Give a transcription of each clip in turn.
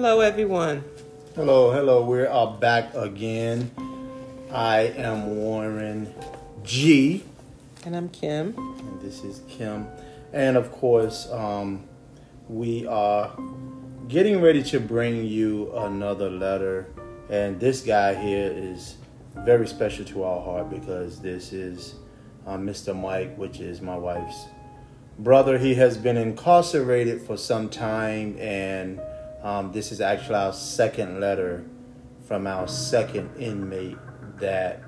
Hello, everyone. Hello, hello. We are back again. I am Warren G. And I'm Kim. And this is Kim. And of course, we are getting ready to bring you another letter. And this guy here is very special to our heart because this is Mr. Mike, which is my wife's brother. He has been incarcerated for some time, and this is actually our second letter from our second inmate that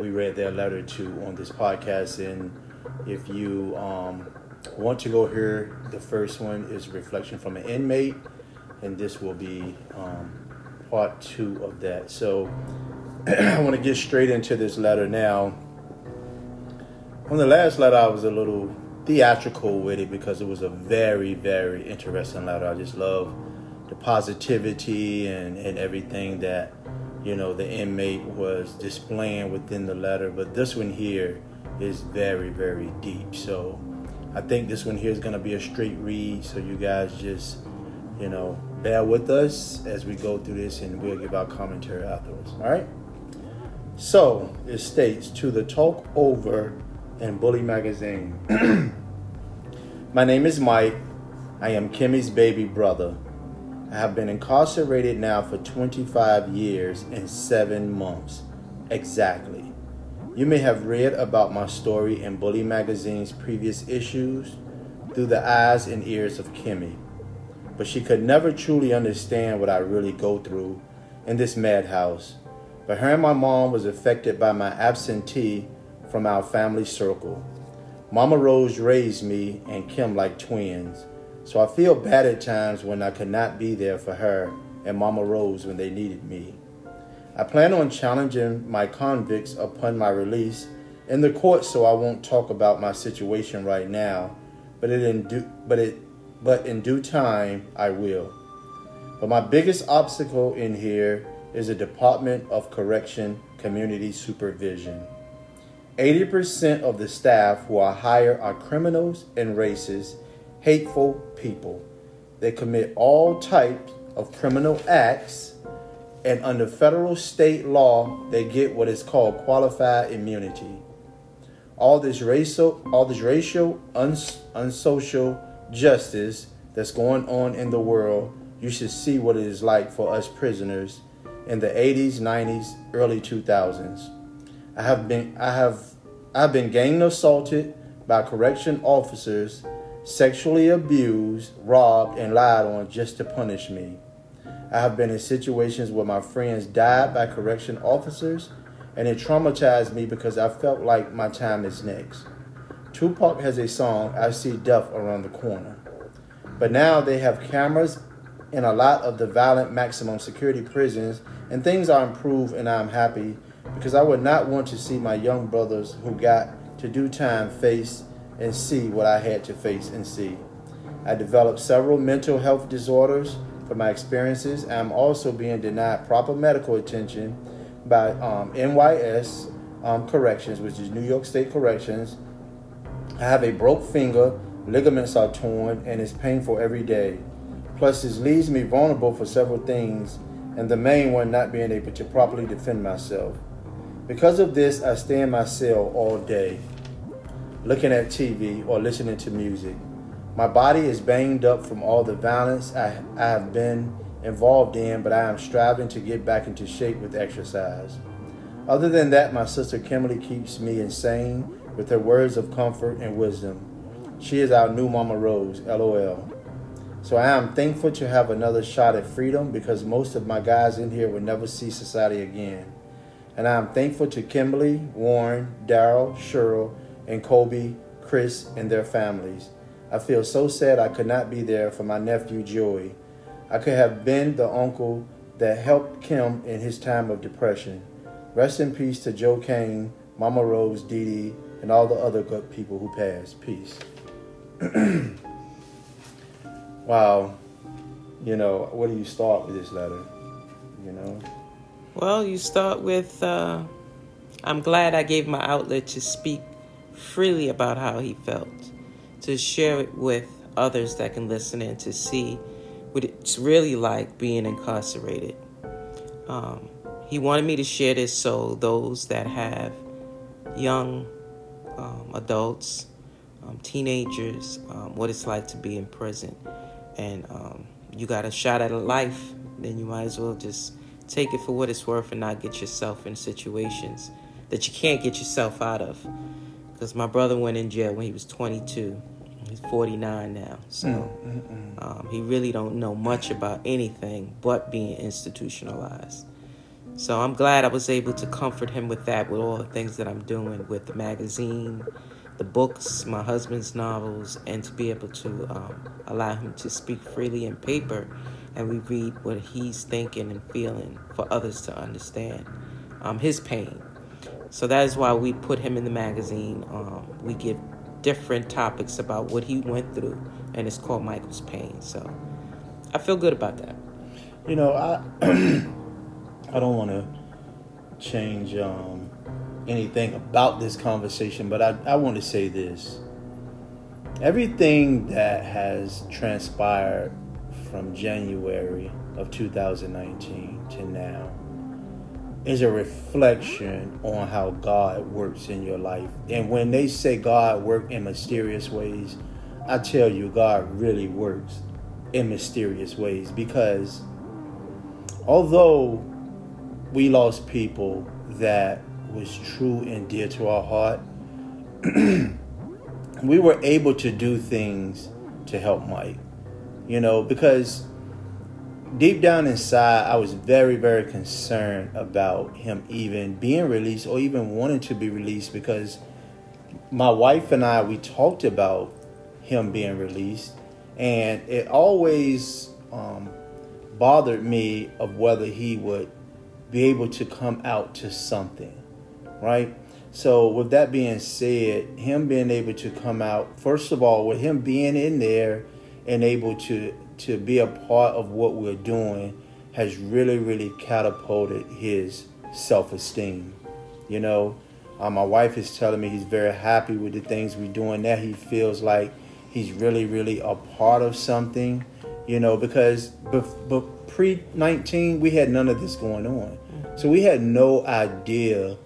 we read their letter to on this podcast. And if you want to go hear the first one, is Reflection from an Inmate, and this will be part two of that. So I want to get straight into this letter now. On the last letter, I was a little theatrical with it because it was a very, very interesting letter. I just love the positivity and everything that, you know, the inmate was displaying within the letter. But this one here is very, very deep. So I think this one here is going to be a straight read. So you guys just, you know, bear with us as we go through this, and we'll give our commentary afterwards. All right. So it states, to the Talk Over and Bully Magazine. My name is Mike. I am Kimmy's baby brother. I have been incarcerated now for 25 years and 7 months exactly. You may have read about my story in Bully Magazine's previous issues through the eyes and ears of Kimmy, but she could never truly understand what I really go through in this madhouse. But her and my mom was affected by my absentee from our family circle. Mama Rose raised me and Kim like twins, so I feel bad at times when I could not be there for her and Mama Rose when they needed me. I plan on challenging my convicts upon my release in the court, so I won't talk about my situation right now, but in due time I will. But my biggest obstacle in here is the Department of Correction Community Supervision. 80% of the staff who I hire are criminals and racist, hateful people. They commit all types of criminal acts, and under federal state law, they get what is called qualified immunity. All this racial, unsocial justice that's going on in the world, you should see what it is like for us prisoners in the 80s, 90s, early 2000s. I've been gang assaulted by correction officers, sexually abused, robbed, and lied on just to punish me. I have been in situations where my friends died by correction officers, and it traumatized me because I felt like my time is next. Tupac has a song, I See Death Around the Corner. But now they have cameras in a lot of the violent maximum security prisons, and things are improved, and I'm happy, because I would not want to see my young brothers who got to do time face and see what I had to face and see. I developed several mental health disorders from my experiences. I'm also being denied proper medical attention by NYS Corrections, which is New York State Corrections. I have a broke finger, ligaments are torn, and it's painful every day. Plus, this leaves me vulnerable for several things, and the main one not being able to properly defend myself. Because of this, I stay in my cell all day, looking at TV or listening to music. My body is banged up from all the violence I have been involved in, but I am striving to get back into shape with exercise. Other than that, my sister Kimberly keeps me insane with her words of comfort and wisdom. She is our new Mama Rose, LOL. So I am thankful to have another shot at freedom, because most of my guys in here will never see society again. And I am thankful to Kimberly, Warren, Daryl, Cheryl, and Kobe, Chris, and their families. I feel so sad I could not be there for my nephew, Joey. I could have been the uncle that helped Kim in his time of depression. Rest in peace to Joe Kane, Mama Rose, Dee Dee, and all the other good people who passed. Peace. Wow. You know, where do you start with this letter? You know? Well, you start with, I'm glad I gave my outlet to speak freely about how he felt, to share it with others that can listen in to see what it's really like being incarcerated. He wanted me to share this so those that have young adults, teenagers, what it's like to be in prison. And you got a shot at a life, then you might as well just take it for what it's worth and not get yourself in situations that you can't get yourself out of. Because my brother went in jail when he was 22. He's 49 now. So he really don't know much about anything but being institutionalized. So I'm glad I was able to comfort him with that, with all the things that I'm doing with the magazine, the books, my husband's novels, and to be able to allow him to speak freely in paper. And we read what he's thinking and feeling for others to understand his pain. So that is why we put him in the magazine. We give different topics about what he went through, and it's called Michael's Pain. So I feel good about that. You know, I I don't want to change anything about this conversation, but I want to say this. Everything that has transpired from January of 2019 to now is a reflection on how God works in your life. And when they say God worked in mysterious ways, I tell you, God really works in mysterious ways, because although we lost people that was true and dear to our heart, we were able to do things to help Mike, you know, because deep down inside, I was very, very concerned about him even being released or even wanting to be released, because my wife and I, we talked about him being released, and it always bothered me of whether he would be able to come out to something, right? So with that being said, him being able to come out, first of all, with him being in there and able to be a part of what we're doing has really, really catapulted his self-esteem. You know, my wife is telling me he's very happy with the things we're doing now. He feels like he's really, really a part of something, you know, because pre-19, we had none of this going on. So we had no idea,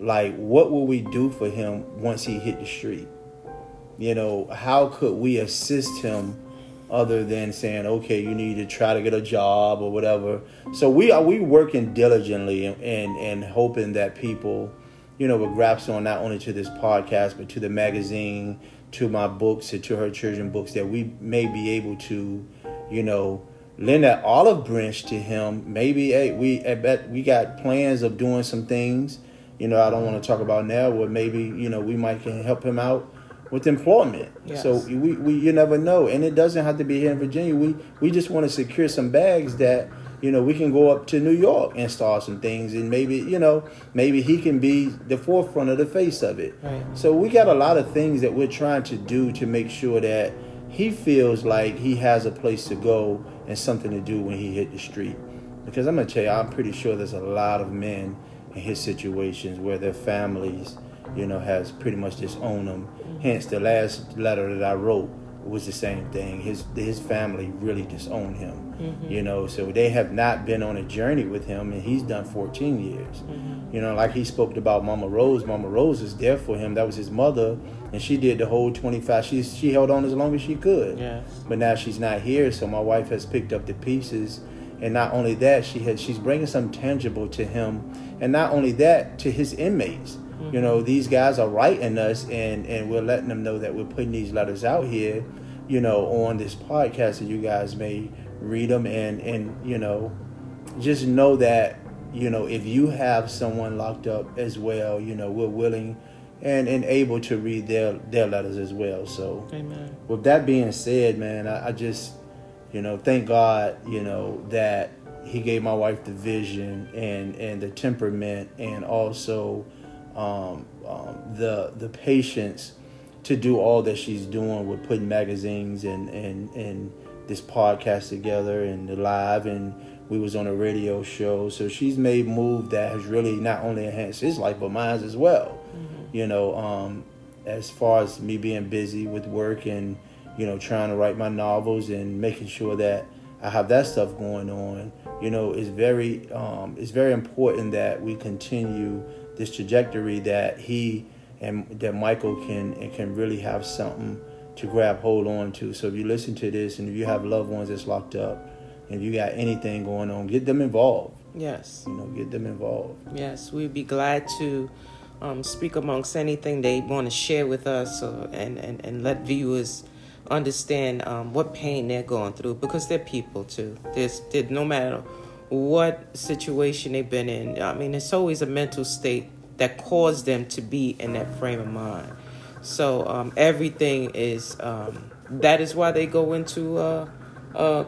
like, what would we do for him once he hit the street? You know, how could we assist him other than saying, okay, you need to try to get a job or whatever. So we working diligently and hoping that people, you know, will grasp on not only to this podcast, but to the magazine, to my books, and to her children's books, that we may be able to, you know, lend that olive branch to him. Maybe, hey, I bet we got plans of doing some things, you know, I don't want to talk about now, but maybe, you know, we might can help him out with employment. Yes. So we you never know. And it doesn't have to be here in Virginia. We just want to secure some bags that, you know, we can go up to New York and start some things, and maybe, you know, maybe he can be the forefront of the face of it. Right. So we got a lot of things that we're trying to do to make sure that he feels like he has a place to go and something to do when he hit the street. Because I'm going to tell you, I'm pretty sure there's a lot of men in his situations where their families, you know, has pretty much disowned him. Hence, the last letter that I wrote was the same thing. His family really disowned him, you know, so they have not been on a journey with him, and he's done 14 years. You know, like he spoke about Mama Rose. Mama Rose is there for him. That was his mother, and she did the whole 25. She held on as long as she could. Yes. But now she's not here, so my wife has picked up the pieces. And not only that, she's bringing something tangible to him, and not only that, to his inmates. You know, these guys are writing us, and we're letting them know that we're putting these letters out here, you know, on this podcast, and you guys may read them and, you know, just know that, you know, if you have someone locked up as well, you know, we're willing and able to read their letters as well. So Amen. With that being said, man, I just, you know, thank God, you know, that he gave my wife the vision and the temperament, and also the patience to do all that she's doing with putting magazines and this podcast together and the live, and we was on a radio show. So she's made move that has really not only enhanced his life, but mine as well. You know, as far as me being busy with work and, you know, trying to write my novels and making sure that I have that stuff going on. You know, it's very important that we continue this trajectory that he and that Michael can really have something to grab hold on to. So if you listen to this and if you have loved ones that's locked up, if you got anything going on, get them involved. Yes. You know, get them involved. Yes, we'd be glad to speak amongst anything they want to share with us and let viewers understand what pain they're going through, because they're people too. There's no matter what situation they've been in, I mean, it's always a mental state that caused them to be in that frame of mind. So everything is, that is why they go into a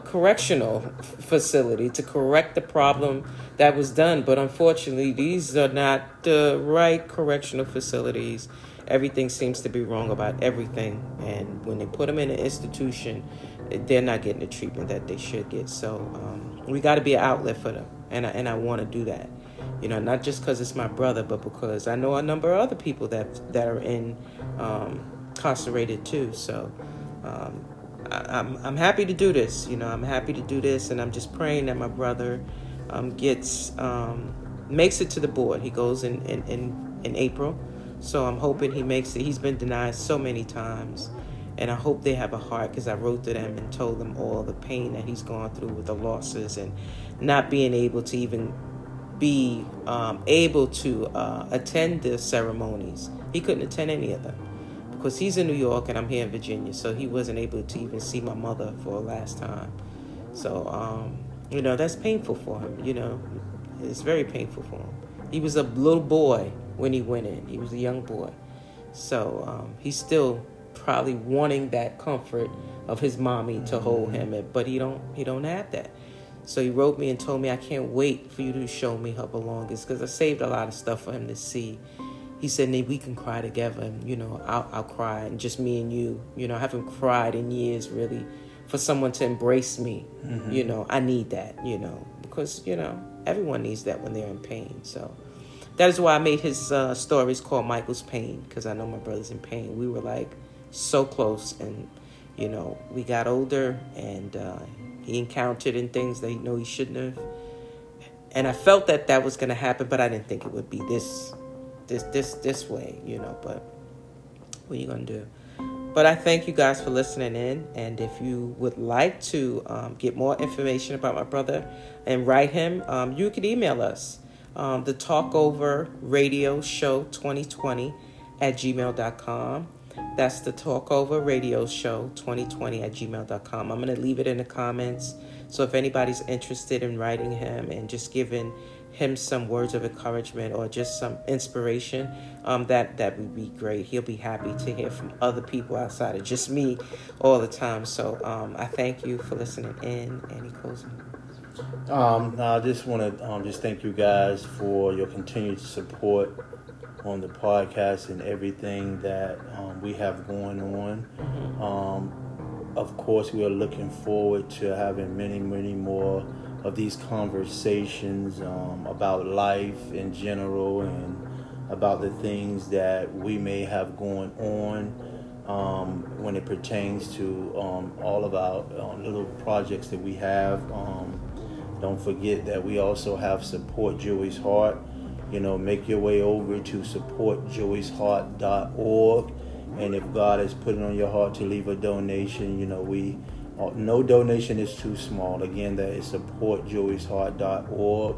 correctional facility to correct the problem that was done. But unfortunately, these are not the right correctional facilities. Everything seems to be wrong about everything. And when they put them in an institution, they're not getting the treatment that they should get. So we got to be an outlet for them. And I want to do that. You know, not just because it's my brother, but because I know a number of other people that are in incarcerated too. So I'm happy to do this. You know, I'm happy to do this. And I'm just praying that my brother makes it to the board. He goes in April. So I'm hoping he makes it. He's been denied so many times. And I hope they have a heart, because I wrote to them and told them all the pain that he's gone through with the losses and not being able to even be able to attend the ceremonies. He couldn't attend any of them because he's in New York and I'm here in Virginia. So he wasn't able to even see my mother for the last time. So, you know, that's painful for him. You know, it's very painful for him. He was a little boy when he went in. He was a young boy. So he's still probably wanting that comfort of his mommy to hold him, but he don't have that. So he wrote me and told me, I can't wait for you to show me her belongings, because I saved a lot of stuff for him to see. He said, we can cry together, and, you know, I'll cry, and just me and you. You know, I haven't cried in years, really, for someone to embrace me. Mm-hmm. You know, I need that, you know, because, you know, everyone needs that when they're in pain. So that is why I made his stories called Michael's Pain, because I know my brother's in pain. We were, like, so close, and, you know, we got older, and... he encountered in things that he know he shouldn't have. And I felt that was going to happen, but I didn't think it would be this way, you know, but what are you going to do? But I thank you guys for listening in. And if you would like to get more information about my brother and write him, you can email us, the talkoverradioshow2020 at gmail.com. That's the Talkover Radio Show 2020 at gmail.com. I'm going to leave it in the comments. So if anybody's interested in writing him and just giving him some words of encouragement or just some inspiration, that would be great. He'll be happy to hear from other people outside of just me all the time. So I thank you for listening in. Any closing comments? I just want to just thank you guys for your continued support on the podcast and everything that we have going on. Of course, we are looking forward to having many, many more of these conversations about life in general and about the things that we may have going on when it pertains to all of our little projects that we have. Don't forget that we also have Support Joey's Heart. You know, make your way over to supportjoysheart.org. And if God has put it on your heart to leave a donation, you know, no donation is too small. Again, that is supportjoysheart.org.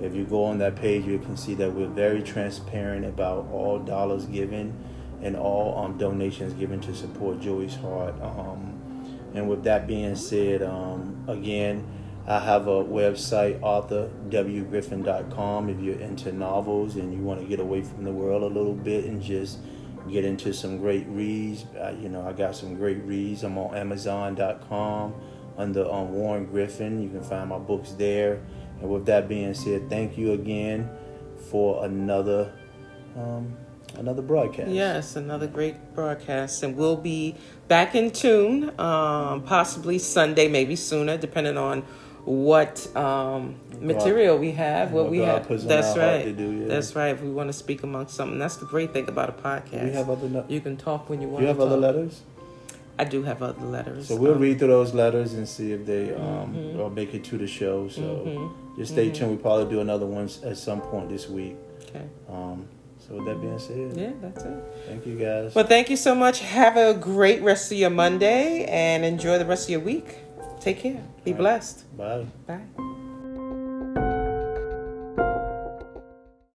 If you go on that page, you can see that we're very transparent about all dollars given and all donations given to Support Joey's Heart. And with that being said, again, I have a website, authorwgriffin.com. If you're into novels and you want to get away from the world a little bit and just get into some great reads, you know, I got some great reads. I'm on amazon.com under Warren Griffin. You can find my books there. And with that being said, thank you again for another another broadcast. Yes, another great broadcast. And we'll be back in tune, possibly Sunday, maybe sooner, depending on what material we have, what we have. That's right. To do, yeah. That's right. If we want to speak amongst something, that's the great thing about a podcast. You can talk when you want to. You have other letters? I do have other letters. So we'll read through those letters and see if they will make it to the show. So just stay tuned. We'll probably do another one at some point this week. Okay. So with that being said. Yeah, that's it. Thank you, guys. Well, thank you so much. Have a great rest of your Monday and enjoy the rest of your week. Take care. Be blessed. Bye. Bye.